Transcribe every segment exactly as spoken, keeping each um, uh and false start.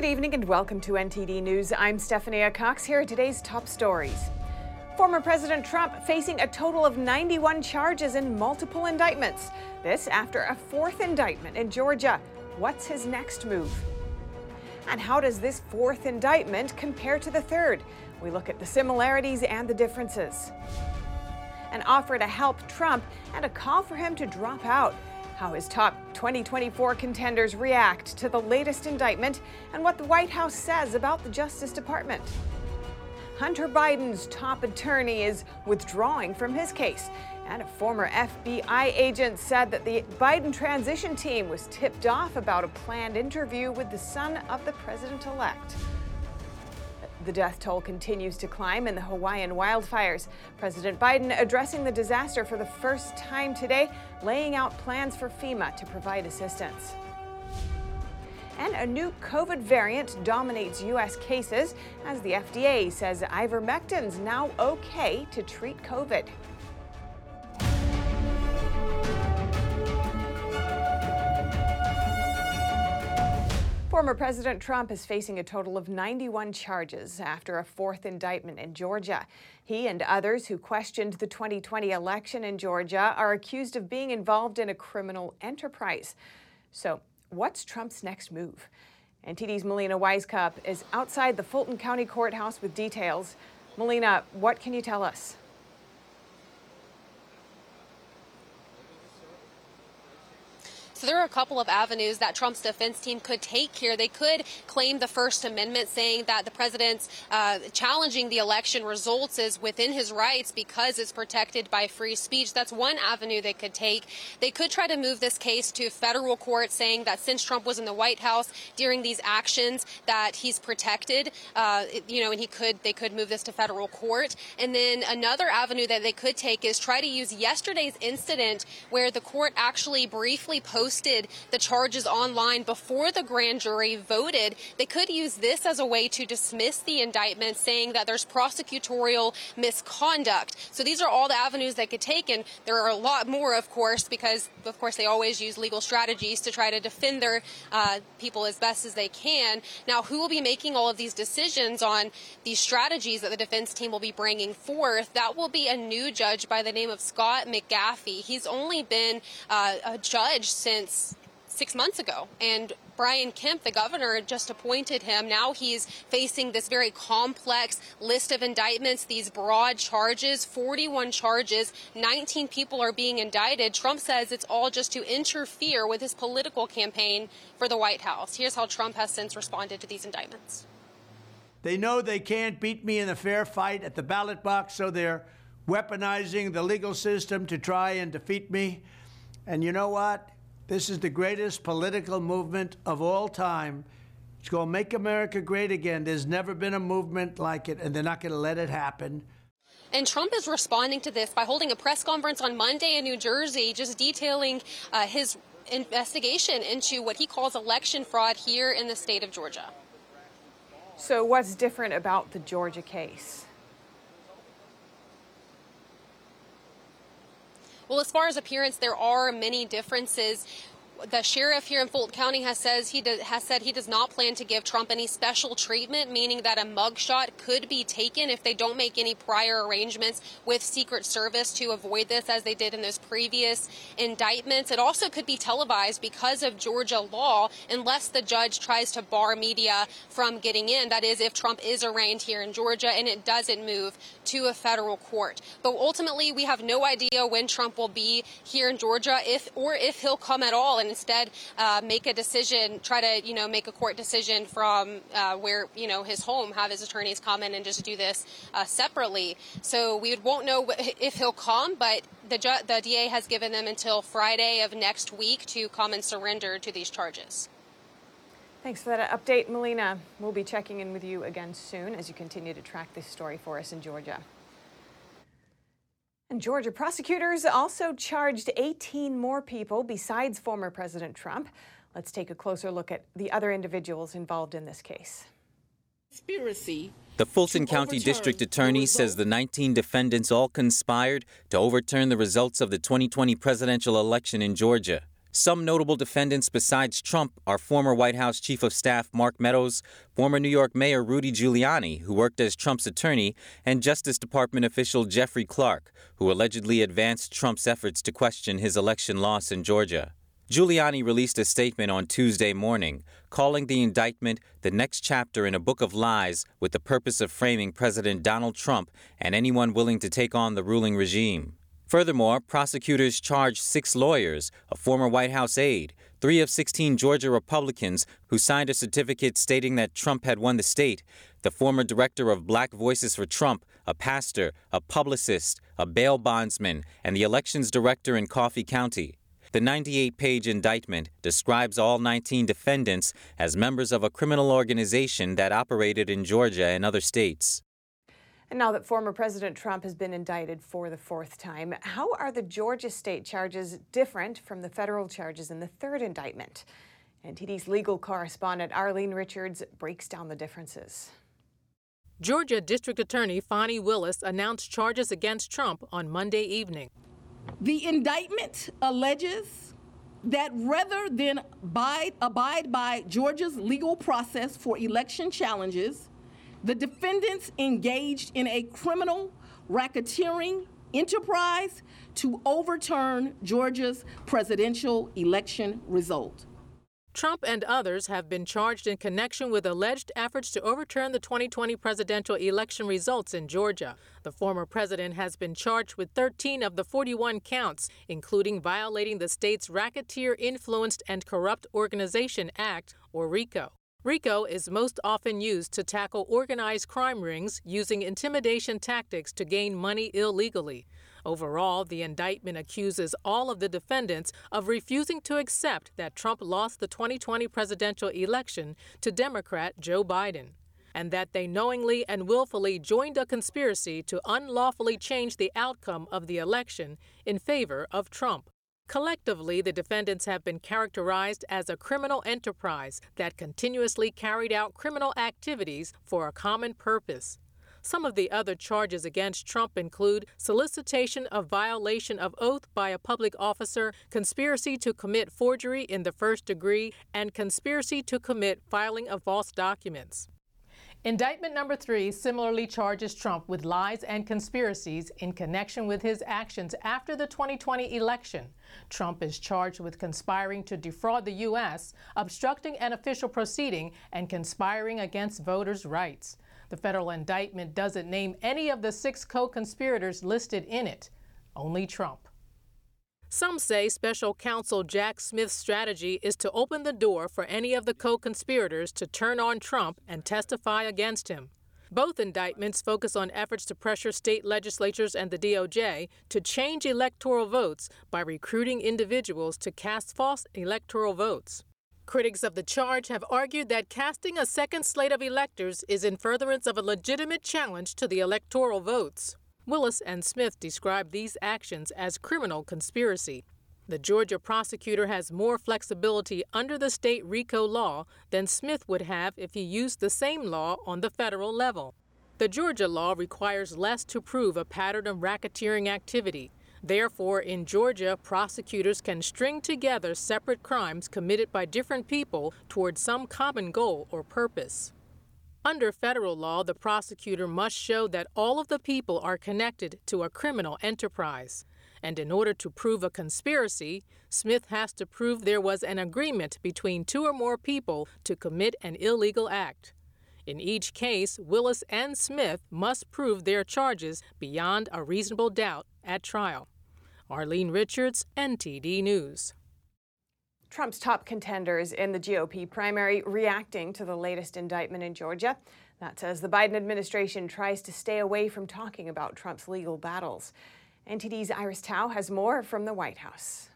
Good evening and welcome to N T D News. I'm Stephanie Cox. Here are today's top stories. Former President Trump facing a total of ninety-one charges in multiple indictments. This after a fourth indictment in Georgia. What's his next move? And how does this fourth indictment compare to the third? We look at the similarities and the differences. An offer to help Trump and a call for him to drop out. How his top twenty twenty-four contenders react to the latest indictment and what the White House says about the Justice Department. Hunter Biden's top attorney is withdrawing from his case, and a former F B I agent said that the Biden transition team was tipped off about a planned interview with the son of the president-elect. The death toll continues to climb in the Hawaiian wildfires. President Biden addressing the disaster for the first time today, laying out plans for FEMA to provide assistance. And a new COVID variant dominates U S cases as the F D A says ivermectin's now okay to treat COVID. Former President Trump is facing a total of ninety-one charges after a fourth indictment in Georgia. He and others who questioned the twenty twenty election in Georgia are accused of being involved in a criminal enterprise. So, what's Trump's next move? N T D's Melina Wisecup is outside the Fulton County Courthouse with details. Melina, what can you tell us? So there are a couple of avenues that Trump's defense team could take here. They could claim the First Amendment, saying that the president's uh, challenging the election results is within his rights because it's protected by free speech. That's one avenue they could take. They could try to move this case to federal court, saying that since Trump was in the White House during these actions, that he's protected, uh, you know, and he could they could move this to federal court. And then another avenue that they could take is try to use yesterday's incident where the court actually briefly posted posted the charges online before the grand jury voted. They could use this as a way to dismiss the indictment, saying that there's prosecutorial misconduct. So these are all the avenues they could take, and there are a lot more, of course, because, of course, they always use legal strategies to try to defend their uh, people as best as they can. Now, who will be making all of these decisions on these strategies that the defense team will be bringing forth? That will be a new judge by the name of Scott McGaffey. He's only been uh, a judge since six months ago, and Brian Kemp, the governor, just appointed him. Now he's facing this very complex list of indictments, these broad charges, forty-one charges, nineteen people are being indicted. Trump says it's all just to interfere with his political campaign for the White House. Here's how Trump has since responded to these indictments. They know they can't beat me in a fair fight at the ballot box, so they're weaponizing the legal system to try and defeat me. And you know what? This is the greatest political movement of all time. It's going to make America great again. There's never been a movement like it, and they're not going to let it happen. And Trump is responding to this by holding a press conference on Monday in New Jersey, just detailing uh, his investigation into what he calls election fraud here in the state of Georgia. So what's different about the Georgia case? Well, as far as appearance, there are many differences. The sheriff here in Fulton County has says he does, has said he does not plan to give Trump any special treatment, meaning that a mugshot could be taken if they don't make any prior arrangements with Secret Service to avoid this, as they did in those previous indictments. It also could be televised because of Georgia law, unless the judge tries to bar media from getting in. That is, if Trump is arraigned here in Georgia and it doesn't move to a federal court. But ultimately, we have no idea when Trump will be here in Georgia, if or if he'll come at all. And instead uh, make a decision, try to, you know, make a court decision from uh, where, you know, his home, have his attorneys come in and just do this uh, separately. So we won't know if he'll come, but the, ju- the D A has given them until Friday of next week to come and surrender to these charges. Thanks for that update, Melina. We'll be checking in with you again soon as you continue to track this story for us in Georgia. And Georgia prosecutors also charged eighteen more people besides former President Trump. Let's take a closer look at the other individuals involved in this case. Conspiracy. The Fulton County District Attorney says the nineteen defendants all conspired to overturn the results of the twenty twenty presidential election in Georgia. Some notable defendants besides Trump are former White House Chief of Staff Mark Meadows, former New York Mayor Rudy Giuliani, who worked as Trump's attorney, and Justice Department official Jeffrey Clark, who allegedly advanced Trump's efforts to question his election loss in Georgia. Giuliani released a statement on Tuesday morning, calling the indictment the next chapter in a book of lies with the purpose of framing President Donald Trump and anyone willing to take on the ruling regime. Furthermore, prosecutors charged six lawyers, a former White House aide, three of sixteen Georgia Republicans who signed a certificate stating that Trump had won the state, the former director of Black Voices for Trump, a pastor, a publicist, a bail bondsman, and the elections director in Coffee County. The ninety-eight page indictment describes all nineteen defendants as members of a criminal organization that operated in Georgia and other states. And now that former President Trump has been indicted for the fourth time, how are the Georgia state charges different from the federal charges in the third indictment? N T D's legal correspondent Arlene Richards breaks down the differences. Georgia District Attorney Fani Willis announced charges against Trump on Monday evening. The indictment alleges that rather than abide, abide by Georgia's legal process for election challenges, the defendants engaged in a criminal racketeering enterprise to overturn Georgia's presidential election result. Trump and others have been charged in connection with alleged efforts to overturn the twenty twenty presidential election results in Georgia. The former president has been charged with thirteen of the forty-one counts, including violating the state's Racketeer Influenced and Corrupt Organization Act, or RICO. RICO is most often used to tackle organized crime rings using intimidation tactics to gain money illegally. Overall, the indictment accuses all of the defendants of refusing to accept that Trump lost the twenty twenty presidential election to Democrat Joe Biden, and that they knowingly and willfully joined a conspiracy to unlawfully change the outcome of the election in favor of Trump. Collectively, the defendants have been characterized as a criminal enterprise that continuously carried out criminal activities for a common purpose. Some of the other charges against Trump include solicitation of violation of oath by a public officer, conspiracy to commit forgery in the first degree, and conspiracy to commit filing of false documents. Indictment number three similarly charges Trump with lies and conspiracies in connection with his actions after the twenty twenty election. Trump is charged with conspiring to defraud the U S, obstructing an official proceeding, and conspiring against voters' rights. The federal indictment doesn't name any of the six co-conspirators listed in it, only Trump. Some say special counsel Jack Smith's strategy is to open the door for any of the co-conspirators to turn on Trump and testify against him. Both indictments focus on efforts to pressure state legislatures and the D O J to change electoral votes by recruiting individuals to cast false electoral votes. Critics of the charge have argued that casting a second slate of electors is in furtherance of a legitimate challenge to the electoral votes. Willis and Smith describe these actions as criminal conspiracy. The Georgia prosecutor has more flexibility under the state RICO law than Smith would have if he used the same law on the federal level. The Georgia law requires less to prove a pattern of racketeering activity. Therefore, in Georgia, prosecutors can string together separate crimes committed by different people toward some common goal or purpose. Under federal law, the prosecutor must show that all of the people are connected to a criminal enterprise. And in order to prove a conspiracy, Smith has to prove there was an agreement between two or more people to commit an illegal act. In each case, Willis and Smith must prove their charges beyond a reasonable doubt at trial. Arlene Richards, N T D News. Trump's top contenders in the G O P primary reacting to the latest indictment in Georgia. That says the Biden administration tries to stay away from talking about Trump's legal battles. N T D's Iris Tao has more from the White House.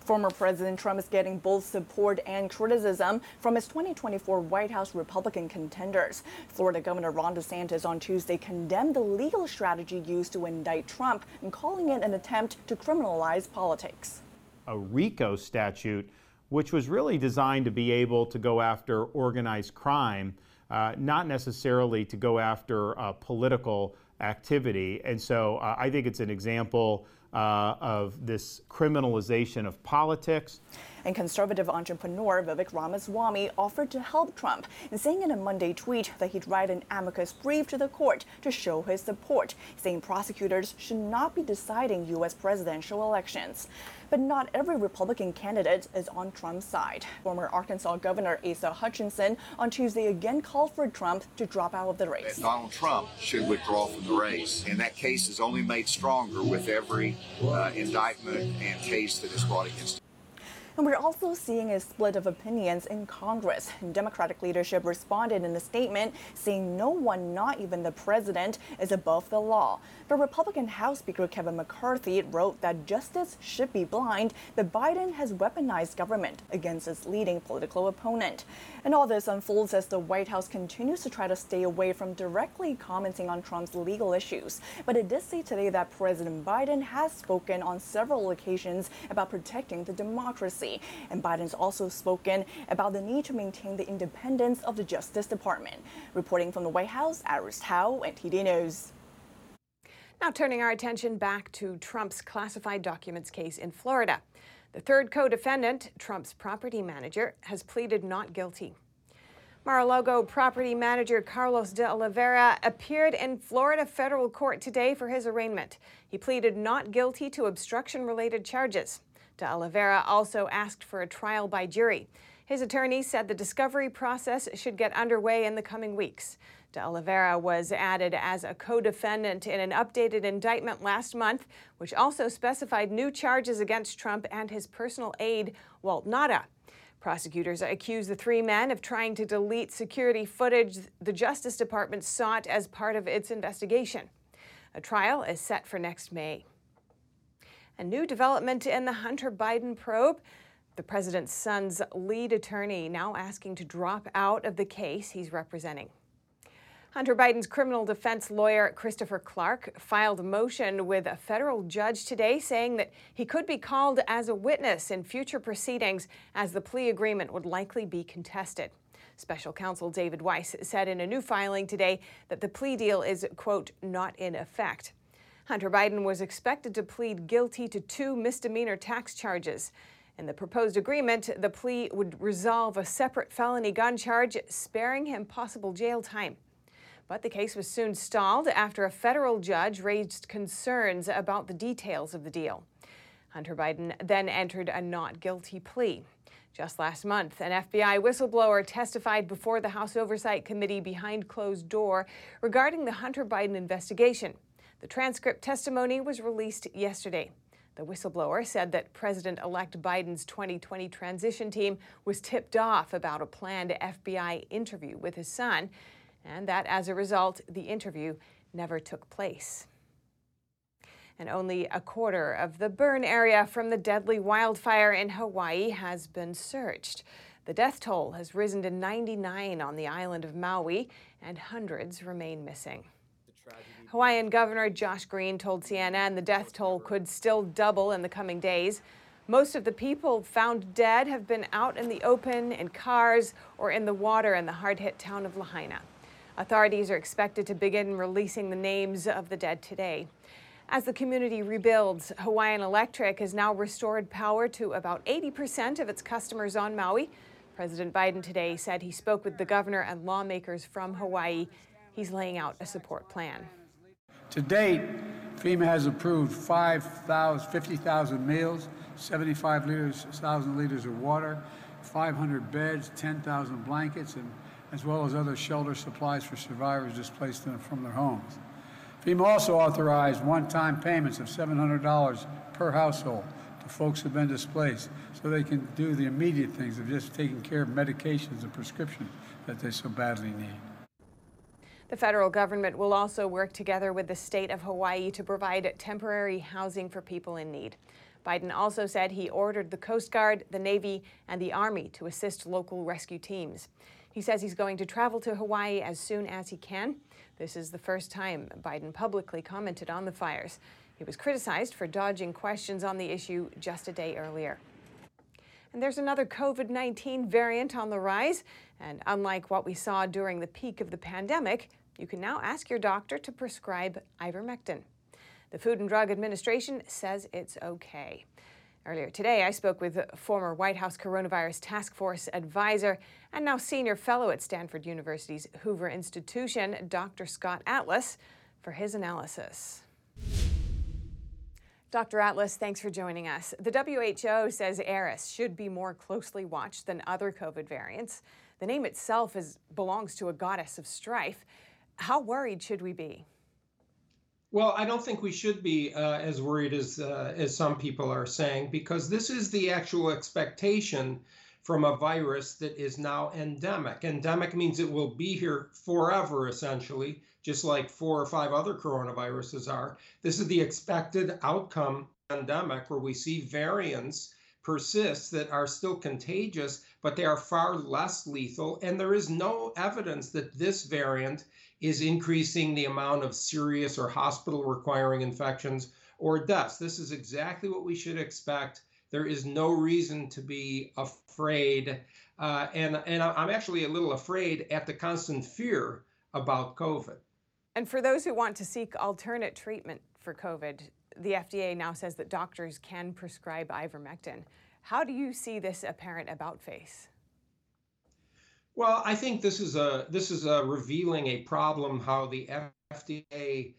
Former President Trump is getting both support and criticism from his twenty twenty-four White House Republican contenders. Florida Governor Ron DeSantis on Tuesday condemned the legal strategy used to indict Trump and calling it an attempt to criminalize politics. A RICO statute, which was really designed to be able to go after organized crime, uh, not necessarily to go after uh, political activity. And so uh, I think it's an example Uh, of this criminalization of politics. And conservative entrepreneur Vivek Ramaswamy offered to help Trump, saying in a Monday tweet that he'd write an amicus brief to the court to show his support, saying prosecutors should not be deciding U S presidential elections. But not every Republican candidate is on Trump's side. Former Arkansas Governor Asa Hutchinson on Tuesday again called for Trump to drop out of the race. That Donald Trump should withdraw from the race, and that case is only made stronger with every Uh, indictment and case that is brought against him. And we're also seeing a split of opinions in Congress. Democratic leadership responded in a statement saying no one, not even the president, is above the law. But Republican House Speaker Kevin McCarthy wrote that justice should be blind, but Biden has weaponized government against its leading political opponent. And all this unfolds as the White House continues to try to stay away from directly commenting on Trump's legal issues. But it did say today that President Biden has spoken on several occasions about protecting the democracy. And Biden's also spoken about the need to maintain the independence of the Justice Department. Reporting from the White House, Iris Tao, N T D News. Now turning our attention back to Trump's classified documents case in Florida. The third co-defendant, Trump's property manager, has pleaded not guilty. Mar-a-Lago property manager Carlos de Oliveira appeared in Florida federal court today for his arraignment. He pleaded not guilty to obstruction-related charges. De Oliveira also asked for a trial by jury. His attorney said the discovery process should get underway in the coming weeks. De Oliveira was added as a co-defendant in an updated indictment last month, which also specified new charges against Trump and his personal aide, Walt Nauta. Prosecutors accused the three men of trying to delete security footage the Justice Department sought as part of its investigation. A trial is set for next May. A new development in the Hunter Biden probe. The president's son's lead attorney now asking to drop out of the case he's representing. Hunter Biden's criminal defense lawyer, Christopher Clark, filed a motion with a federal judge today saying that he could be called as a witness in future proceedings as the plea agreement would likely be contested. Special counsel David Weiss said in a new filing today that the plea deal is, quote, not in effect. Hunter Biden was expected to plead guilty to two misdemeanor tax charges. In the proposed agreement, the plea would resolve a separate felony gun charge, sparing him possible jail time. But the case was soon stalled after a federal judge raised concerns about the details of the deal. Hunter Biden then entered a not guilty plea. Just last month, an F B I whistleblower testified before the House Oversight Committee behind closed door regarding the Hunter Biden investigation. The transcript testimony was released yesterday. The whistleblower said that President-elect Biden's twenty twenty transition team was tipped off about a planned F B I interview with his son, and that as a result, the interview never took place. And only a quarter of the burn area from the deadly wildfire in Hawaii has been searched. The death toll has risen to ninety-nine on the island of Maui, and hundreds remain missing. Hawaiian Governor Josh Green told C N N the death toll could still double in the coming days. Most of the people found dead have been out in the open, in cars, or in the water in the hard-hit town of Lahaina. Authorities are expected to begin releasing the names of the dead today. As the community rebuilds, Hawaiian Electric has now restored power to about eighty percent of its customers on Maui. President Biden today said he spoke with the governor and lawmakers from Hawaii. He's laying out a support plan. To date, FEMA has approved fifty thousand meals, seventy-five thousand liters of water, five hundred beds, ten thousand blankets, and as well as other shelter supplies for survivors displaced from their homes. FEMA also authorized one-time payments of seven hundred dollars per household to folks who've been displaced so they can do the immediate things of just taking care of medications and prescriptions that they so badly need. The federal government will also work together with the state of Hawaii to provide temporary housing for people in need. Biden also said he ordered the Coast Guard, the Navy, and the Army to assist local rescue teams. He says he's going to travel to Hawaii as soon as he can. This is the first time Biden publicly commented on the fires. He was criticized for dodging questions on the issue just a day earlier. And there's another COVID nineteen variant on the rise. And unlike what we saw during the peak of the pandemic, you can now ask your doctor to prescribe ivermectin. The Food and Drug Administration says it's okay. Earlier today, I spoke with former White House Coronavirus Task Force advisor and now senior fellow at Stanford University's Hoover Institution, Doctor Scott Atlas, for his analysis. Doctor Atlas, thanks for joining us. The W H O says Eris should be more closely watched than other COVID variants. The name itself is, belongs to a goddess of strife. How worried should we be? Well, I don't think we should be uh, as worried as uh, as some people are saying, because this is the actual expectation from a virus that is now endemic. Endemic means it will be here forever, essentially, just like four or five other coronaviruses are. This is the expected outcome of pandemic, where we see variants persist that are still contagious, but they are far less lethal. And there is no evidence that this variant is increasing the amount of serious or hospital-requiring infections or deaths. This is exactly what we should expect. There is no reason to be afraid. Uh, and, and I'm actually a little afraid at the constant fear about COVID. And for those who want to seek alternate treatment for COVID, the F D A now says that doctors can prescribe ivermectin. How do you see this apparent about-face? Well, I think this is a this is a revealing a problem, how the F D A,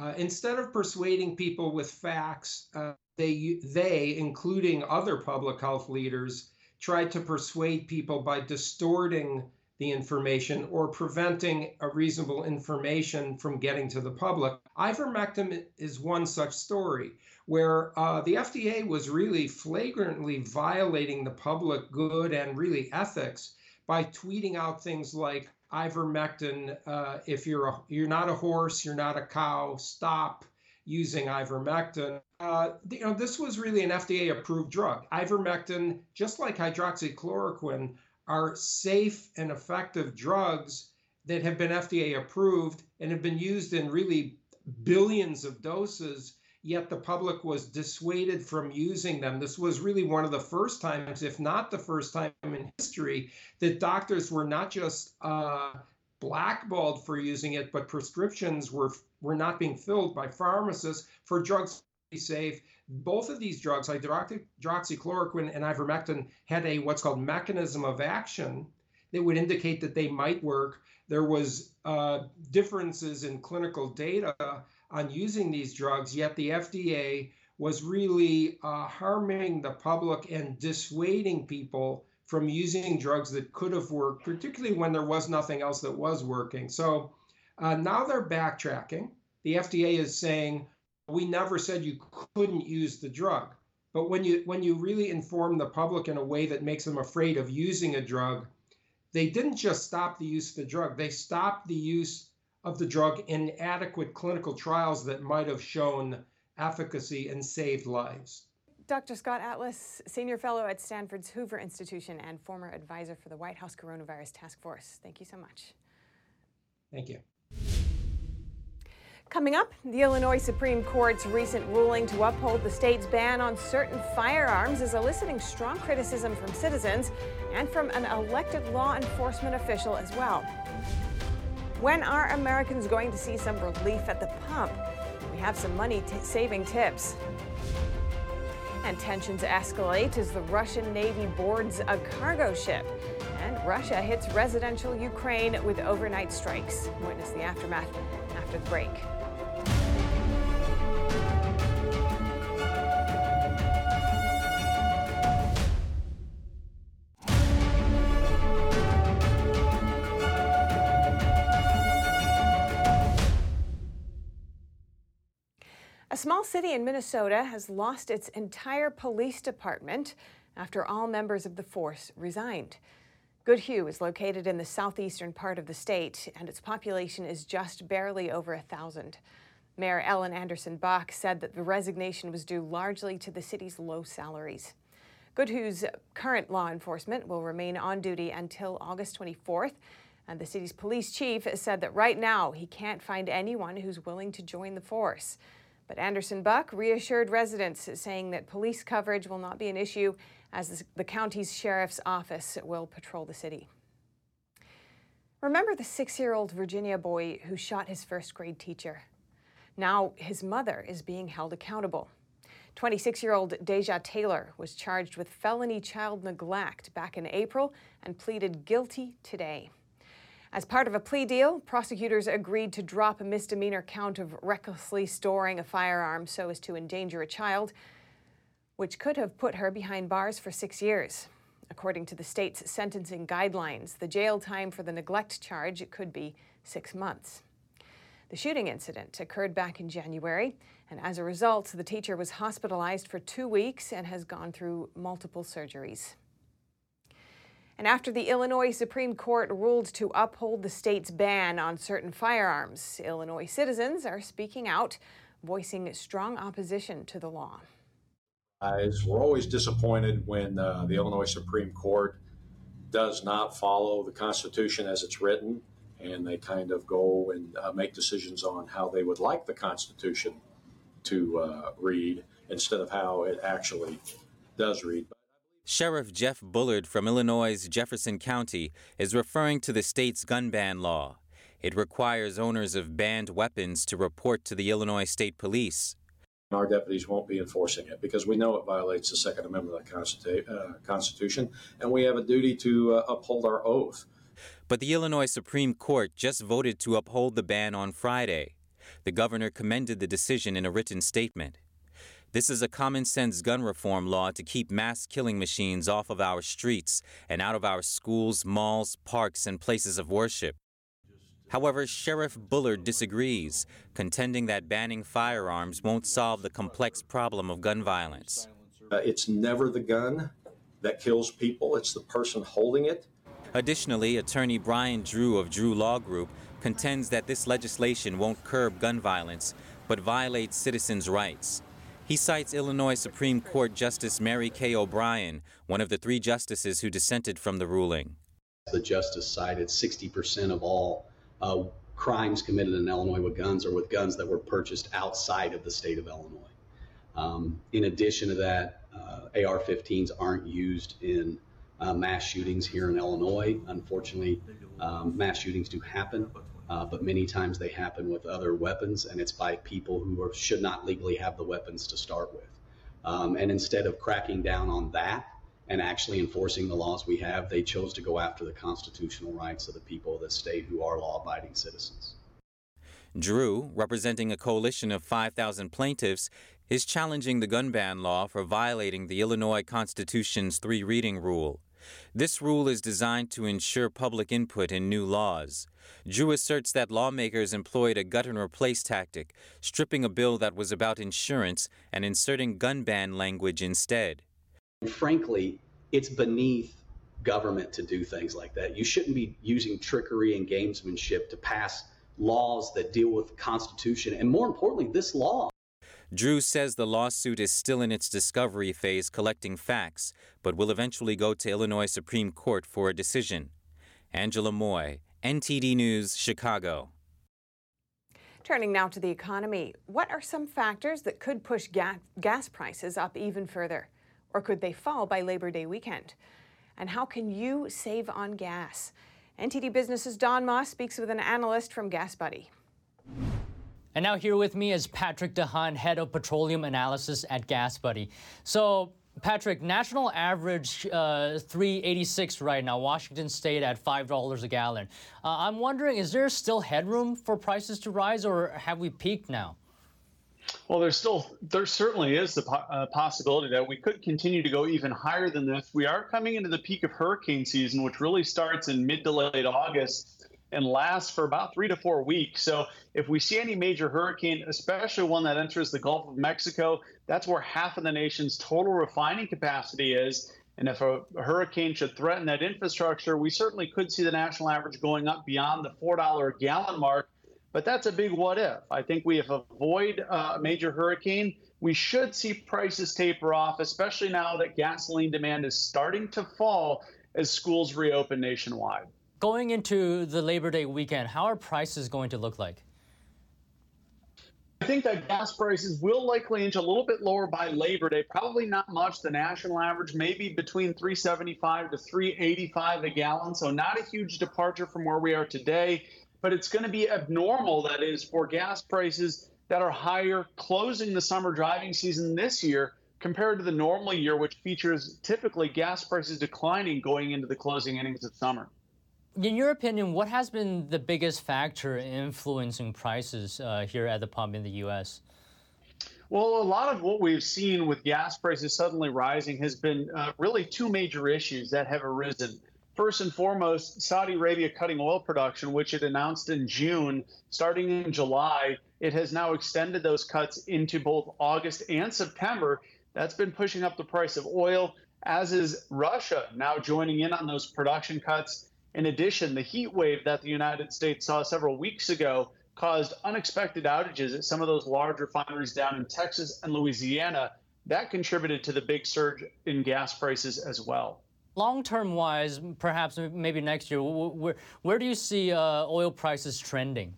uh, instead of persuading people with facts, uh, They, they, including other public health leaders, tried to persuade people by distorting the information or preventing a reasonable information from getting to the public. Ivermectin is one such story where uh, the F D A was really flagrantly violating the public good and really ethics by tweeting out things like ivermectin. Uh, if you're a, you're not a horse, you're not a cow, stop using ivermectin. Uh, you know, this was really an F D A-approved drug. Ivermectin, just like hydroxychloroquine, are safe and effective drugs that have been F D A-approved and have been used in really billions of doses, yet the public was dissuaded from using them. This was really one of the first times, if not the first time in history, that doctors were not just uh, blackballed for using it, but prescriptions were were not being filled by pharmacists for drugs to be safe. Both of these drugs, hydroxychloroquine and ivermectin, had a what's called mechanism of action that would indicate that they might work. There was uh, differences in clinical data on using these drugs, yet the F D A was really uh, harming the public and dissuading people from using drugs that could have worked, particularly when there was nothing else that was working. So uh, now they're backtracking. The F D A is saying, we never said you couldn't use the drug. But when you when you really inform the public in a way that makes them afraid of using a drug, they didn't just stop the use of the drug. They stopped the use of the drug in adequate clinical trials that might have shown efficacy and saved lives. Doctor Scott Atlas, senior fellow at Stanford's Hoover Institution and former advisor for the White House Coronavirus Task Force. Thank you so much. Thank you. Coming up, the Illinois Supreme Court's recent ruling to uphold the state's ban on certain firearms is eliciting strong criticism from citizens and from an elected law enforcement official as well. When are Americans going to see some relief at the pump? We have some money-saving tips. And tensions escalate as the Russian Navy boards a cargo ship. And Russia hits residential Ukraine with overnight strikes. Witness the aftermath after the break. A small city in Minnesota has lost its entire police department after all members of the force resigned. Goodhue is located in the southeastern part of the state, and its population is just barely over a thousand. Mayor Ellen Anderson Bach said that the resignation was due largely to the city's low salaries. Goodhue's current law enforcement will remain on duty until August twenty-fourth, and the city's police chief said that right now he can't find anyone who's willing to join the force. But Anderson Bach reassured residents, saying that police coverage will not be an issue as the county's sheriff's office will patrol the city. Remember the six-year-old Virginia boy who shot his first grade teacher? Now his mother is being held accountable. twenty-six-year-old Deja Taylor was charged with felony child neglect back in April and pleaded guilty today. As part of a plea deal, prosecutors agreed to drop a misdemeanor count of recklessly storing a firearm so as to endanger a child, which could have put her behind bars for six years. According to the state's sentencing guidelines, the jail time for the neglect charge could be six months. The shooting incident occurred back in January, and as a result, the teacher was hospitalized for two weeks and has gone through multiple surgeries. And after the Illinois Supreme Court ruled to uphold the state's ban on certain firearms, Illinois citizens are speaking out, voicing strong opposition to the law. As we're always disappointed when uh, the Illinois Supreme Court does not follow the Constitution as it's written, and they kind of go and uh, make decisions on how they would like the Constitution to uh, read instead of how it actually does read. Sheriff Jeff Bullard from Illinois' Jefferson County is referring to the state's gun ban law. It requires owners of banned weapons to report to the Illinois State Police. Our deputies won't be enforcing it because we know it violates the Second Amendment of the Constitu- uh, Constitution, and we have a duty to uh, uphold our oath. But the Illinois Supreme Court just voted to uphold the ban on Friday. The governor commended the decision in a written statement. This is a common-sense gun reform law to keep mass killing machines off of our streets and out of our schools, malls, parks, and places of worship. However, Sheriff Bullard disagrees, contending that banning firearms won't solve the complex problem of gun violence. Uh, it's never the gun that kills people, it's the person holding it. Additionally, attorney Brian Drew of Drew Law Group contends that this legislation won't curb gun violence, but violates citizens' rights. He cites Illinois Supreme Court Justice Mary Kay O'Brien, one of the three justices who dissented from the ruling. The justice cited sixty percent of all uh, crimes committed in Illinois with guns or with guns that were purchased outside of the state of Illinois. Um, in addition to that, uh, A R fifteens aren't used in uh, mass shootings here in Illinois. Unfortunately, um, mass shootings do happen. Uh, but many times they happen with other weapons, and it's by people who are, should not legally have the weapons to start with. Um, and instead of cracking down on that and actually enforcing the laws we have, they chose to go after the constitutional rights of the people of the state who are law-abiding citizens. Drew, representing a coalition of five thousand plaintiffs, is challenging the gun ban law for violating the Illinois Constitution's three-reading rule. This rule is designed to ensure public input in new laws. Drew asserts that lawmakers employed a gut-and-replace tactic, stripping a bill that was about insurance and inserting gun ban language instead. Frankly, it's beneath government to do things like that. You shouldn't be using trickery and gamesmanship to pass laws that deal with the Constitution, and more importantly, this law. Drew says the lawsuit is still in its discovery phase collecting facts, but will eventually go to Illinois Supreme Court for a decision. Angela Moy, N T D News, Chicago. Turning now to the economy, what are some factors that could push ga- gas prices up even further? Or could they fall by Labor Day weekend? And how can you save on gas? N T D Business's Don Moss speaks with an analyst from Gas Buddy. And now here with me is Patrick DeHaan, head of petroleum analysis at Gas Buddy. So, Patrick, national average uh, three eighty-six right now. Washington State at five dollars a gallon. Uh, I'm wondering, is there still headroom for prices to rise, or have we peaked now? Well, there's still there certainly is the po- uh, possibility that we could continue to go even higher than this. We are coming into the peak of hurricane season, which really starts in mid to late August and lasts for about three to four weeks. So if we see any major hurricane, especially one that enters the Gulf of Mexico, that's where half of the nation's total refining capacity is. And if a hurricane should threaten that infrastructure, we certainly could see the national average going up beyond the four dollars a gallon mark. But that's a big what if. I think we have avoided a major hurricane. We should see prices taper off, especially now that gasoline demand is starting to fall as schools reopen nationwide. Going into the Labor Day weekend, how are prices going to look like? I think that gas prices will likely inch a little bit lower by Labor Day, probably not much. The national average may be between three seventy-five to three eighty-five a gallon, so not a huge departure from where we are today, but it's going to be abnormal, that is, for gas prices that are higher closing the summer driving season this year compared to the normal year, which features typically gas prices declining going into the closing innings of summer. In your opinion, what has been the biggest factor influencing prices uh, here at the pump in the U S? Well, a lot of what we've seen with gas prices suddenly rising has been uh, really two major issues that have arisen. First and foremost, Saudi Arabia cutting oil production, which it announced in June. Starting in July, it has now extended those cuts into both August and September. That's been pushing up the price of oil, as is Russia now joining in on those production cuts. In addition, the heat wave that the United States saw several weeks ago caused unexpected outages at some of those large refineries down in Texas and Louisiana. That contributed to the big surge in gas prices as well. Long-term wise, perhaps maybe next year, where, where do you see uh, oil prices trending?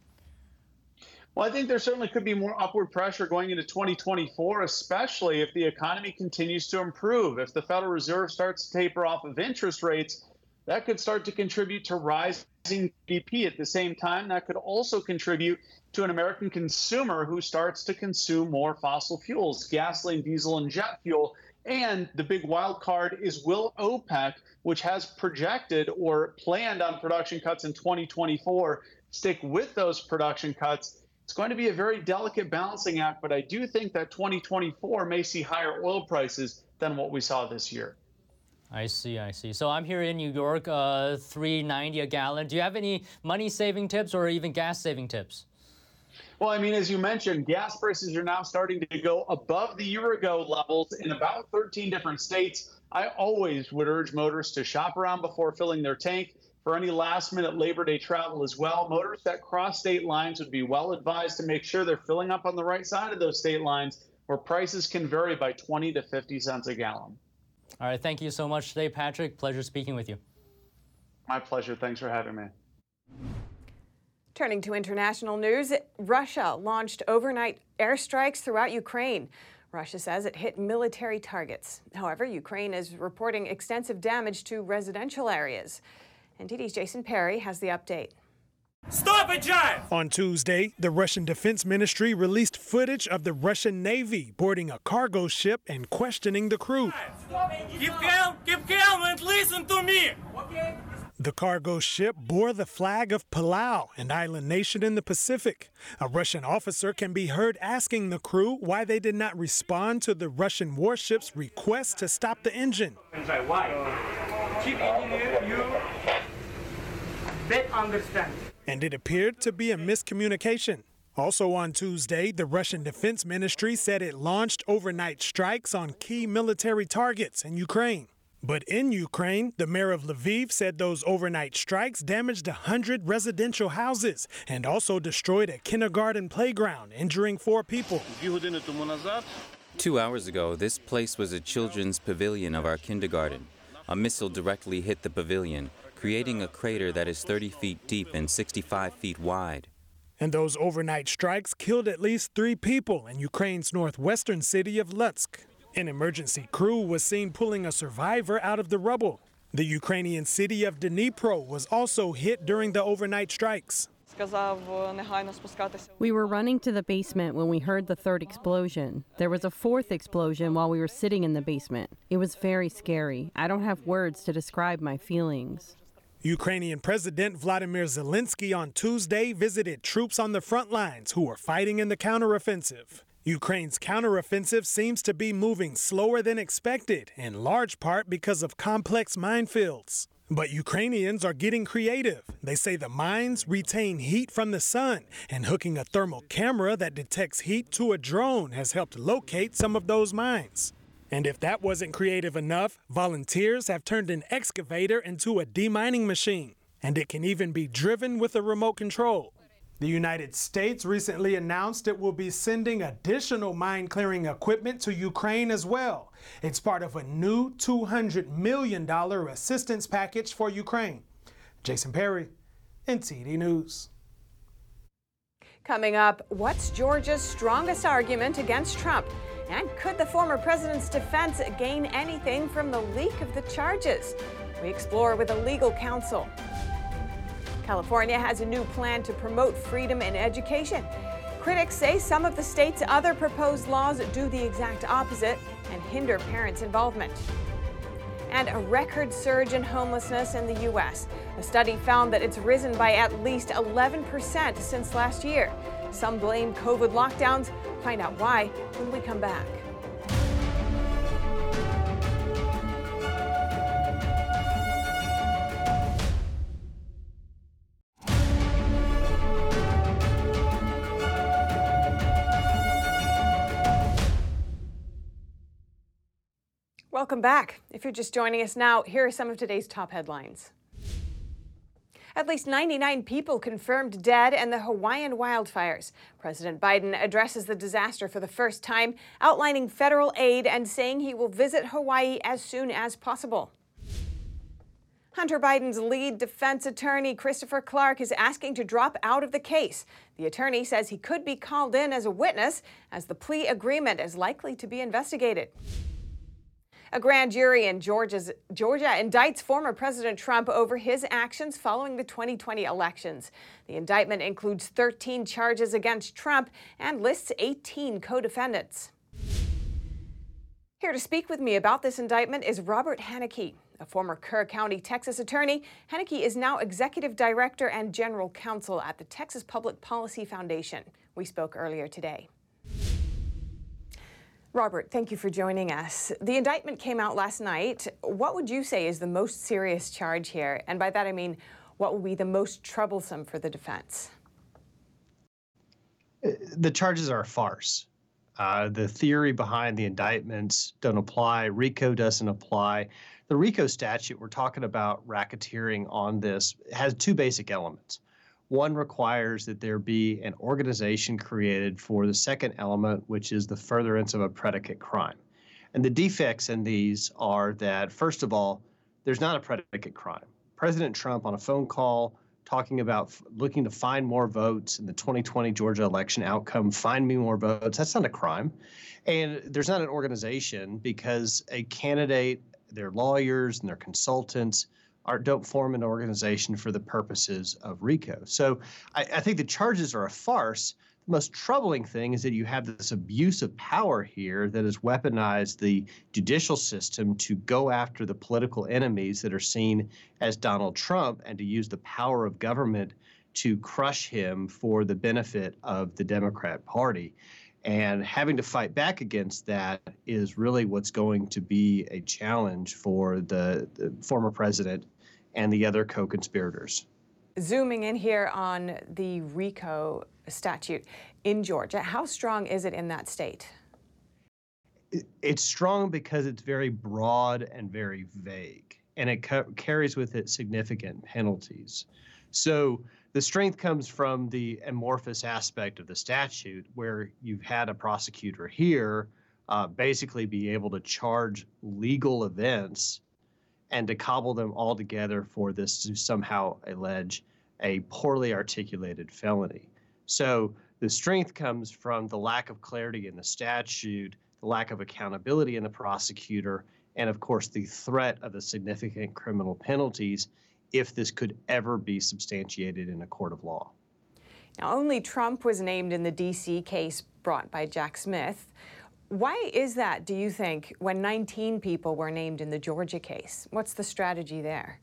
Well, I think there certainly could be more upward pressure going into twenty twenty-four, especially if the economy continues to improve. If the Federal Reserve starts to taper off of interest rates, that could start to contribute to rising G D P. At the same time, that could also contribute to an American consumer who starts to consume more fossil fuels, gasoline, diesel, and jet fuel. And the big wild card is, will OPEC, which has projected or planned on production cuts in twenty twenty-four, stick with those production cuts? It's going to be a very delicate balancing act, but I do think that twenty twenty-four may see higher oil prices than what we saw this year. I see, I see. So I'm here in New York, uh, three dollars and ninety cents a gallon. Do you have any money-saving tips or even gas-saving tips? Well, I mean, as you mentioned, gas prices are now starting to go above the year-ago levels in about thirteen different states. I always would urge motorists to shop around before filling their tank. For any last-minute Labor Day travel as well, motorists that cross state lines would be well advised to make sure they're filling up on the right side of those state lines, where prices can vary by twenty to fifty cents a gallon. All right, thank you so much today, Patrick. Pleasure speaking with you. My pleasure. Thanks for having me. Turning to international news, Russia launched overnight airstrikes throughout Ukraine. Russia says it hit military targets. However, Ukraine is reporting extensive damage to residential areas. N T D's Jason Perry has the update. Stop it, John! On Tuesday, the Russian Defense Ministry released footage of the Russian Navy boarding a cargo ship and questioning the crew. Keep calm, keep calm, and listen to me! Okay. The cargo ship bore the flag of Palau, an island nation in the Pacific. A Russian officer can be heard asking the crew why they did not respond to the Russian warship's request to stop the engine. And it appeared to be a miscommunication. Also on Tuesday, the Russian Defense Ministry said it launched overnight strikes on key military targets in Ukraine. But in Ukraine, the mayor of Lviv said those overnight strikes damaged one hundred residential houses and also destroyed a kindergarten playground, injuring four people. Two hours ago, this place was a children's pavilion of our kindergarten. A missile directly hit the pavilion, creating a crater that is thirty feet deep and sixty-five feet wide. And those overnight strikes killed at least three people in Ukraine's northwestern city of Lutsk. An emergency crew was seen pulling a survivor out of the rubble. The Ukrainian city of Dnipro was also hit during the overnight strikes. We were running to the basement when we heard the third explosion. There was a fourth explosion while we were sitting in the basement. It was very scary. I don't have words to describe my feelings. Ukrainian President Vladimir Zelensky on Tuesday visited troops on the front lines who are fighting in the counteroffensive. Ukraine's counteroffensive seems to be moving slower than expected, in large part because of complex minefields. But Ukrainians are getting creative. They say the mines retain heat from the sun, and hooking a thermal camera that detects heat to a drone has helped locate some of those mines. And if that wasn't creative enough, volunteers have turned an excavator into a demining machine, and it can even be driven with a remote control. The United States recently announced it will be sending additional mine clearing equipment to Ukraine as well. It's part of a new two hundred million dollars assistance package for Ukraine. Jason Perry, N T D News. Coming up, what's Georgia's strongest argument against Trump? And could the former president's defense gain anything from the leak of the charges? We explore with a legal counsel. California has a new plan to promote freedom in education. Critics say some of the state's other proposed laws do the exact opposite and hinder parents' involvement. And a record surge in homelessness in the U S. A study found that it's risen by at least eleven percent since last year. Some blame COVID lockdowns. Find out why when we come back. Welcome back. If you're just joining us now, here are some of today's top headlines. At least ninety-nine people confirmed dead in the Hawaiian wildfires. President Biden addresses the disaster for the first time, outlining federal aid and saying he will visit Hawaii as soon as possible. Hunter Biden's lead defense attorney, Christopher Clark, is asking to drop out of the case. The attorney says he could be called in as a witness, as the plea agreement is likely to be investigated. A grand jury in Georgia's, Georgia indicts former President Trump over his actions following the twenty twenty elections. The indictment includes thirteen charges against Trump and lists eighteen co-defendants. Here to speak with me about this indictment is Robert Henneke, a former Kerr County, Texas attorney. Henneke is now executive director and general counsel at the Texas Public Policy Foundation. We spoke earlier today. Robert, thank you for joining us. The indictment came out last night. What would you say is the most serious charge here? And by that I mean, what will be the most troublesome for the defense? The charges are a farce. Uh, the theory behind the indictments don't apply. RICO doesn't apply. The RICO statute, we're talking about racketeering on this, has two basic elements. One requires that there be an organization created for the second element, which is the furtherance of a predicate crime. And the defects in these are that, first of all, there's not a predicate crime. President Trump on a phone call talking about f- looking to find more votes in the twenty twenty Georgia election outcome, find me more votes, that's not a crime. And there's not an organization because a candidate, their lawyers and their consultants, Are, don't form an organization for the purposes of RICO. So I, I think the charges are a farce. The most troubling thing is that you have this abuse of power here that has weaponized the judicial system to go after the political enemies that are seen as Donald Trump and to use the power of government to crush him for the benefit of the Democrat Party. And having to fight back against that is really what's going to be a challenge for the, the former president and the other co-conspirators. Zooming in here on the RICO statute in Georgia, how strong is it in that state? It, it's strong because it's very broad and very vague, and it co- carries with it significant penalties. So the strength comes from the amorphous aspect of the statute, where you've had a prosecutor here uh, basically be able to charge legal events and to cobble them all together for this to somehow allege a poorly articulated felony. So the strength comes from the lack of clarity in the statute, the lack of accountability in the prosecutor, and of course the threat of the significant criminal penalties if this could ever be substantiated in a court of law. Now, only Trump was named in the D C case brought by Jack Smith. Why is that, do you think, when nineteen people were named in the Georgia case? What's the strategy there?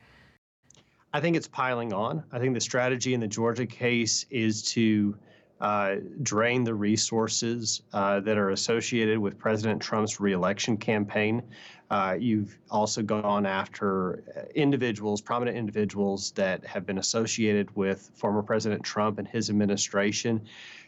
I think it's piling on. I think the strategy in the Georgia case is to uh, drain the resources uh, that are associated with President Trump's reelection campaign. Uh, you've also gone after individuals, prominent individuals that have been associated with former President Trump and his administration.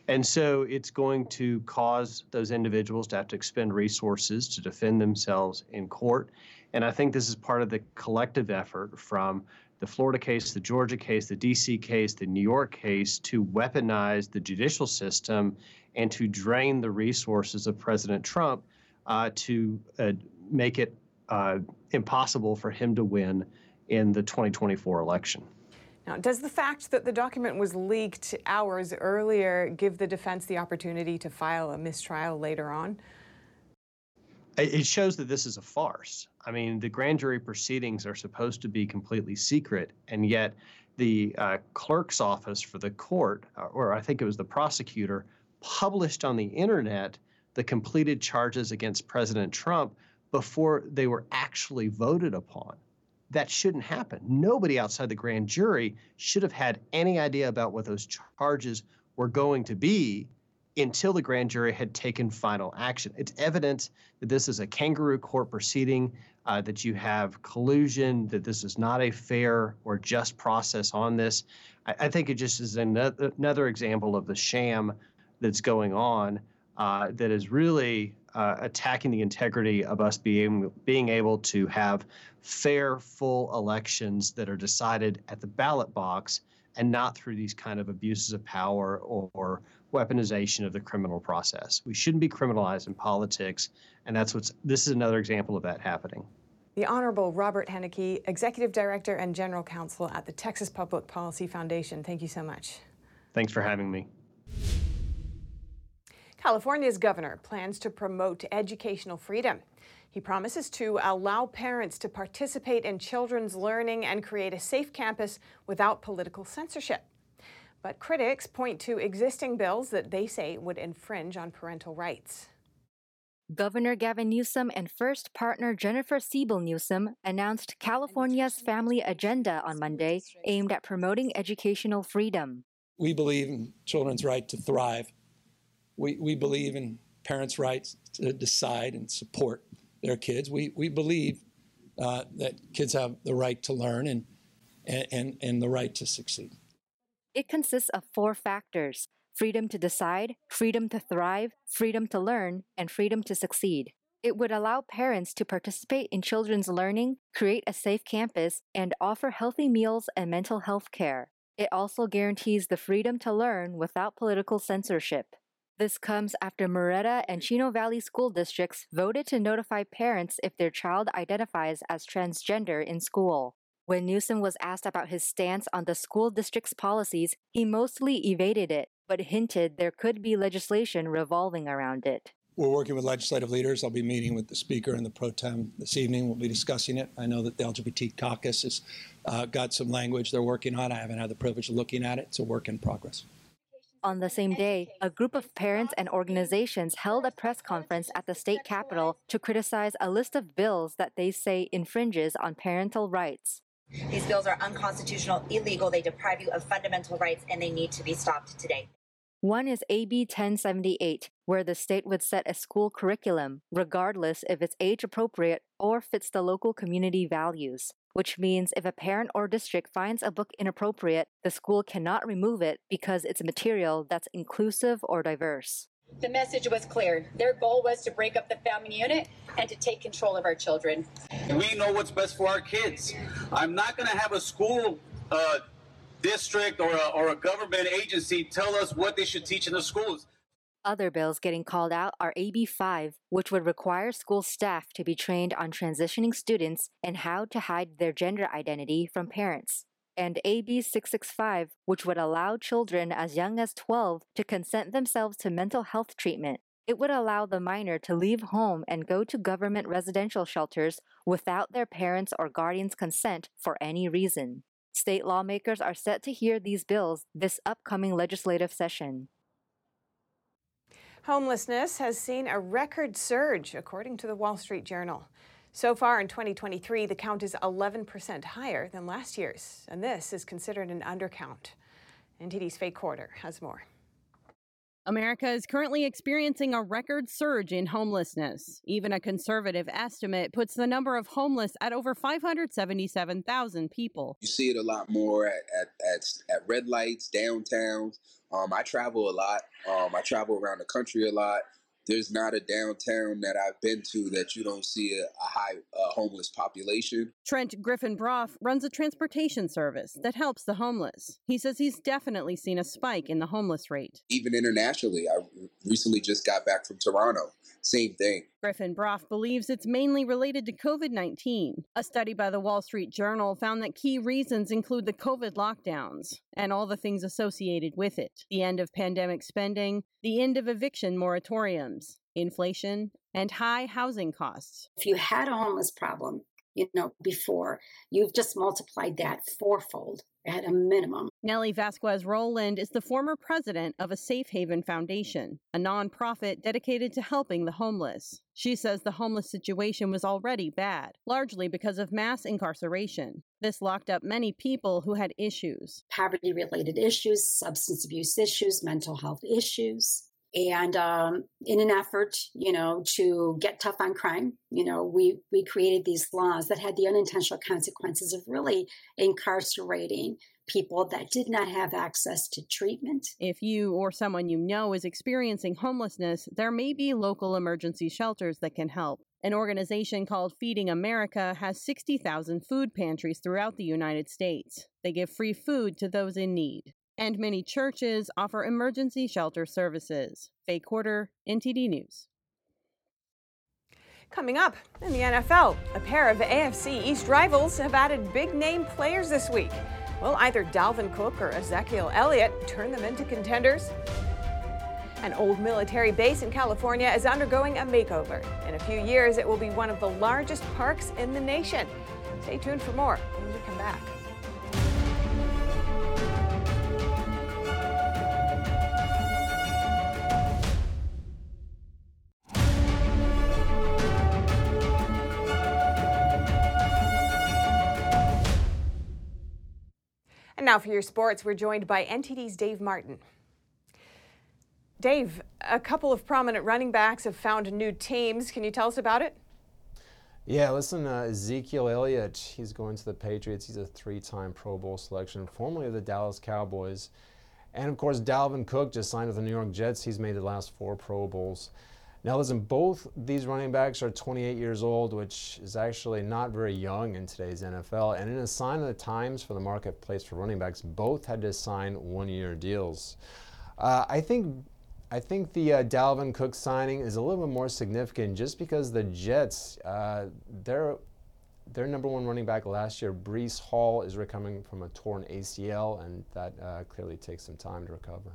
And so it's going to cause those individuals to have to expend resources to defend themselves in court. And I think this is part of the collective effort from the Florida case, the Georgia case, the D C case, the New York case to weaponize the judicial system and to drain the resources of President Trump uh, to uh, make it uh, impossible for him to win in the twenty twenty-four election. Now, does the fact that the document was leaked hours earlier give the defense the opportunity to file a mistrial later on? It shows that this is a farce. I mean, the grand jury proceedings are supposed to be completely secret, and yet the uh, clerk's office for the court, or I think it was the prosecutor, published on the internet the completed charges against President Trump before they were actually voted upon. That shouldn't happen. Nobody outside the grand jury should have had any idea about what those charges were going to be until the grand jury had taken final action. It's evident that this is a kangaroo court proceeding, uh, that you have collusion, that this is not a fair or just process on this. I, I think it just is another, another example of the sham that's going on uh, that is really uh, attacking the integrity of us being, being able to have fair, full elections that are decided at the ballot box and not through these kind of abuses of power or, or weaponization of the criminal process. We shouldn't be criminalized in politics, and that's what's. This is another example of that happening. The Honorable Robert Henneke, Executive Director and General Counsel at the Texas Public Policy Foundation. Thank you so much. Thanks for having me. California's governor plans to promote educational freedom. He promises to allow parents to participate in children's learning and create a safe campus without political censorship. But critics point to existing bills that they say would infringe on parental rights. Governor Gavin Newsom and first partner Jennifer Siebel Newsom announced California's Family Agenda on Monday, aimed at promoting educational freedom. We believe in children's right to thrive. We, we believe in parents' rights to decide and support their kids. We, we believe uh, that kids have the right to learn and, and, and the right to succeed. It consists of four factors: freedom to decide, freedom to thrive, freedom to learn, and freedom to succeed. It would allow parents to participate in children's learning, create a safe campus, and offer healthy meals and mental health care. It also guarantees the freedom to learn without political censorship. This comes after Moreta and Chino Valley school districts voted to notify parents if their child identifies as transgender in school. When Newsom was asked about his stance on the school district's policies, he mostly evaded it, but hinted there could be legislation revolving around it. We're working with legislative leaders. I'll be meeting with the Speaker and the Pro Tem this evening. We'll be discussing it. I know that the L G B T caucus has uh, got some language they're working on. I haven't had the privilege of looking at it. It's a work in progress. On the same day, a group of parents and organizations held a press conference at the state capitol to criticize a list of bills that they say infringes on parental rights. These bills are unconstitutional, illegal, they deprive you of fundamental rights, and they need to be stopped today. One is A B ten seventy-eight, where the state would set a school curriculum, regardless if it's age-appropriate or fits the local community values, which means if a parent or district finds a book inappropriate, the school cannot remove it because it's material that's inclusive or diverse. The message was clear. Their goal was to break up the family unit and to take control of our children. We know what's best for our kids. I'm not going to have a school uh, district or a, or a government agency tell us what they should teach in the schools. Other bills getting called out are A B five, which would require school staff to be trained on transitioning students and how to hide their gender identity from parents, and A B six sixty-five, which would allow children as young as twelve to consent themselves to mental health treatment. It would allow the minor to leave home and go to government residential shelters without their parents' or guardians' consent for any reason. State lawmakers are set to hear these bills this upcoming legislative session. Homelessness has seen a record surge, according to the Wall Street Journal. So far in twenty twenty-three, the count is eleven percent higher than last year's, and this is considered an undercount. N T D's Faye Corder has more. America is currently experiencing a record surge in homelessness. Even a conservative estimate puts the number of homeless at over five hundred seventy-seven thousand people. You see it a lot more at at, at, at red lights, downtowns. Um, I travel a lot. Um, I travel around the country a lot. There's not a downtown that I've been to that you don't see a, a high uh, homeless population. Trent Griffin-Broff runs a transportation service that helps the homeless. He says he's definitely seen a spike in the homeless rate. Even internationally, I recently just got back from Toronto. Same thing. Griffin-Broff believes it's mainly related to covid nineteen. A study by the Wall Street Journal found that key reasons include the COVID lockdowns and all the things associated with it, the end of pandemic spending, the end of eviction moratoriums, inflation, and high housing costs. If you had a homeless problem, you know, before. You've just multiplied that fourfold at a minimum. Nellie Vasquez-Rowland is the former president of a Safe Haven Foundation, a nonprofit dedicated to helping the homeless. She says the homeless situation was already bad, largely because of mass incarceration. This locked up many people who had issues. Poverty-related issues, substance abuse issues, mental health issues. And um, in an effort, you know, to get tough on crime, you know, we, we created these laws that had the unintentional consequences of really incarcerating people that did not have access to treatment. If you or someone you know is experiencing homelessness, there may be local emergency shelters that can help. An organization called Feeding America has sixty thousand food pantries throughout the United States. They give free food to those in need. And many churches offer emergency shelter services. Faye Corder, N T D News. Coming up in the N F L, a pair of A F C East rivals have added big-name players this week. Will either Dalvin Cook or Ezekiel Elliott turn them into contenders? An old military base in California is undergoing a makeover. In a few years, it will be one of the largest parks in the nation. Stay tuned for more when we come back. And now for your sports, we're joined by N T D's Dave Martin. Dave, a couple of prominent running backs have found new teams. Can you tell us about it? Yeah, listen, uh, Ezekiel Elliott, he's going to the Patriots. He's a three-time Pro Bowl selection, formerly of the Dallas Cowboys. And, of course, Dalvin Cook just signed with the New York Jets. He's made the last four Pro Bowls. Now, listen, both these running backs are twenty-eight years old, which is actually not very young in today's N F L. And in a sign of the times for the marketplace for running backs, both had to sign one-year deals. Uh, I think I think the uh, Dalvin Cook signing is a little bit more significant just because the Jets, uh, their, their number one running back last year, Breece Hall, is recovering from a torn A C L, and that uh, clearly takes some time to recover.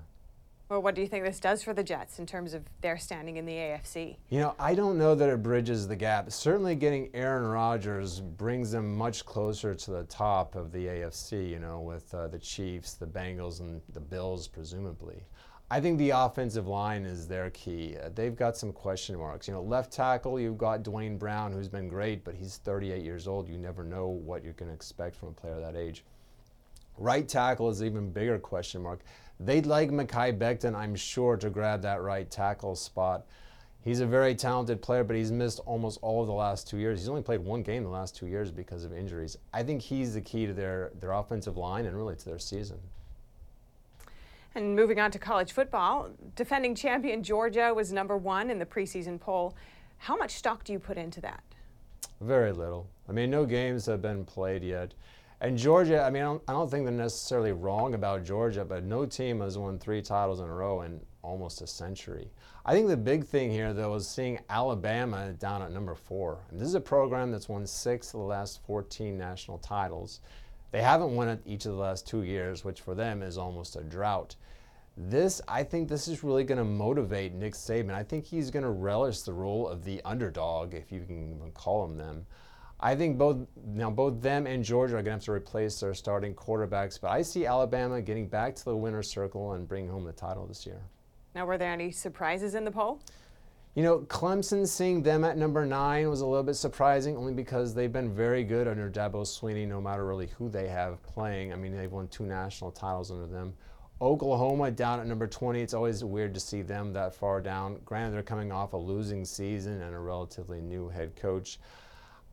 Well, what do you think this does for the Jets in terms of their standing in the A F C? You know, I don't know that it bridges the gap. Certainly getting Aaron Rodgers brings them much closer to the top of the A F C, you know, with uh, the Chiefs, the Bengals, and the Bills, presumably. I think the offensive line is their key. Uh, they've got some question marks. You know, left tackle, you've got Dwayne Brown, who's been great, but he's thirty-eight years old. You never know what you're going to expect from a player that age. Right tackle is an even bigger question mark. They'd like Mekhi Becton, I'm sure, to grab that right tackle spot. He's a very talented player, but he's missed almost all of the last two years. He's only played one game in the last two years because of injuries. I think he's the key to their, their offensive line and really to their season. And moving on to college football, defending champion Georgia was number one in the preseason poll. How much stock do you put into that? Very little. I mean, no games have been played yet. And Georgia, I mean, I don't, I don't think they're necessarily wrong about Georgia, but no team has won three titles in a row in almost a century. I think the big thing here, though, is seeing Alabama down at number four. And this is a program that's won six of the last fourteen national titles. They haven't won it each of the last two years, which for them is almost a drought. This, I think this is really going to motivate Nick Saban. I think he's going to relish the role of the underdog, if you can even call him them. I think both now both them and Georgia are going to have to replace their starting quarterbacks, but I see Alabama getting back to the winner's circle and bringing home the title this year. Now, were there any surprises in the poll? You know, Clemson, seeing them at number nine was a little bit surprising, only because they've been very good under Dabo Swinney, no matter really who they have playing. I mean, they've won two national titles under them. Oklahoma down at number twenty. It's always weird to see them that far down. Granted, they're coming off a losing season and a relatively new head coach.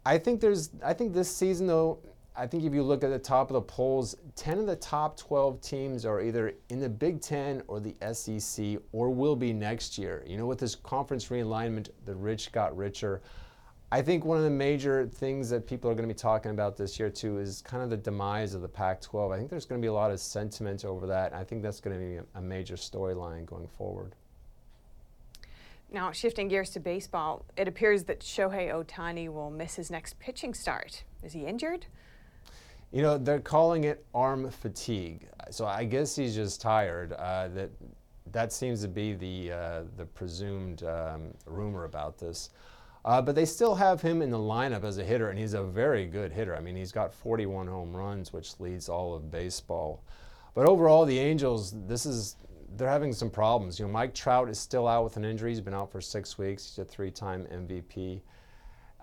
I think there's, I think this season though, I think if you look at the top of the polls, ten of the top twelve teams are either in the Big Ten or the S E C or will be next year. You know, with this conference realignment, the rich got richer. I think one of the major things that people are going to be talking about this year too is kind of the demise of the Pac twelve. I think there's going to be a lot of sentiment over that. And I think that's going to be a major storyline going forward. Now, shifting gears to baseball, it appears that Shohei Ohtani will miss his next pitching start. Is he injured? You know, they're calling it arm fatigue. So I guess he's just tired. Uh, that that seems to be the, uh, the presumed um, rumor about this. Uh, but they still have him in the lineup as a hitter, and he's a very good hitter. I mean, he's got forty-one home runs, which leads all of baseball. But overall, the Angels, this is, they're having some problems. You know, Mike Trout is still out with an injury. He's been out for six weeks. He's a three-time M V P.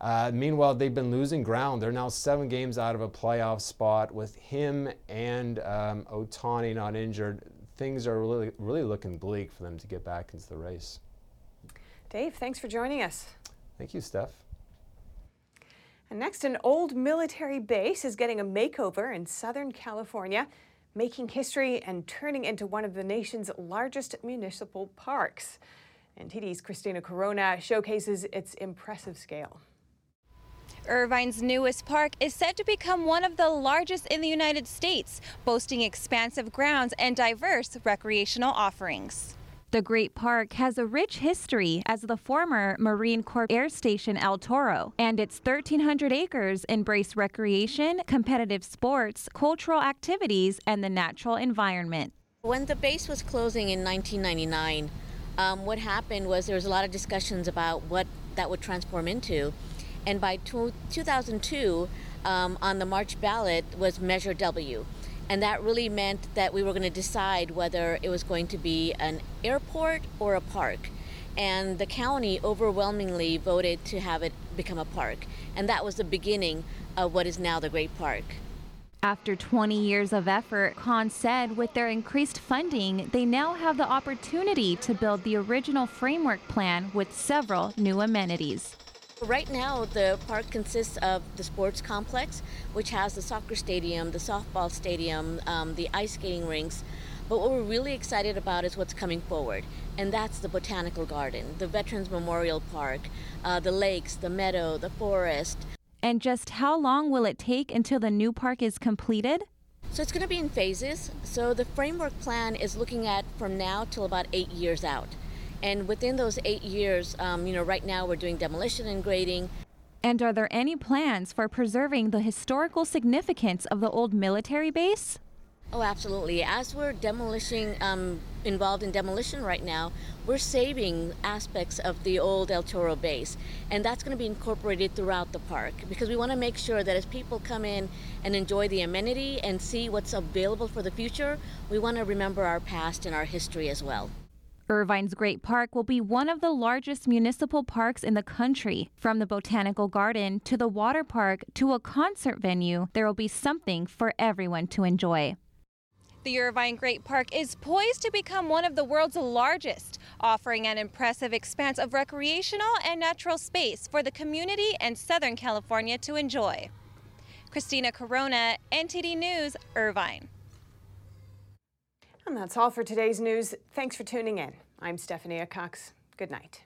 Uh, meanwhile, they've been losing ground. They're now seven games out of a playoff spot with him and um, Ohtani not injured. Things are really, really looking bleak for them to get back into the race. Dave, thanks for joining us. Thank you, Steph. And next, an old military base is getting a makeover in Southern California, making history and turning into one of the nation's largest municipal parks. N T D's Christina Corona showcases its impressive scale. Irvine's newest park is said to become one of the largest in the United States, boasting expansive grounds and diverse recreational offerings. The Great Park has a rich history as the former Marine Corps Air Station El Toro, and its thirteen hundred acres embrace recreation, competitive sports, cultural activities, and the natural environment. When the base was closing in nineteen ninety-nine, um, what happened was there was a lot of discussions about what that would transform into, and by two thousand two, um, on the March ballot was Measure W. And that really meant that we were going to decide whether it was going to be an airport or a park. And the county overwhelmingly voted to have it become a park. And that was the beginning of what is now the Great Park. After twenty years of effort, Khan said with their increased funding, they now have the opportunity to build the original framework plan with several new amenities. Right now, the park consists of the sports complex, which has the soccer stadium, the softball stadium, um, the ice skating rinks. But what we're really excited about is what's coming forward, and that's the Botanical Garden, the Veterans Memorial Park, uh, the lakes, the meadow, the forest. And just how long will it take until the new park is completed? So it's going to be in phases. So the framework plan is looking at from now till about eight years out. And within those eight years, um, you know, right now we're doing demolition and grading. And are there any plans for preserving the historical significance of the old military base? Oh, absolutely. As we're demolishing, um, involved in demolition right now, we're saving aspects of the old El Toro base. And that's going to be incorporated throughout the park because we want to make sure that as people come in and enjoy the amenity and see what's available for the future, we want to remember our past and our history as well. Irvine's Great Park will be one of the largest municipal parks in the country. From the Botanical Garden to the water park to a concert venue, there will be something for everyone to enjoy. The Irvine Great Park is poised to become one of the world's largest, offering an impressive expanse of recreational and natural space for the community and Southern California to enjoy. Christina Corona, N T D News, Irvine. And that's all for today's news. Thanks for tuning in. I'm Stephanie Cox. Good night.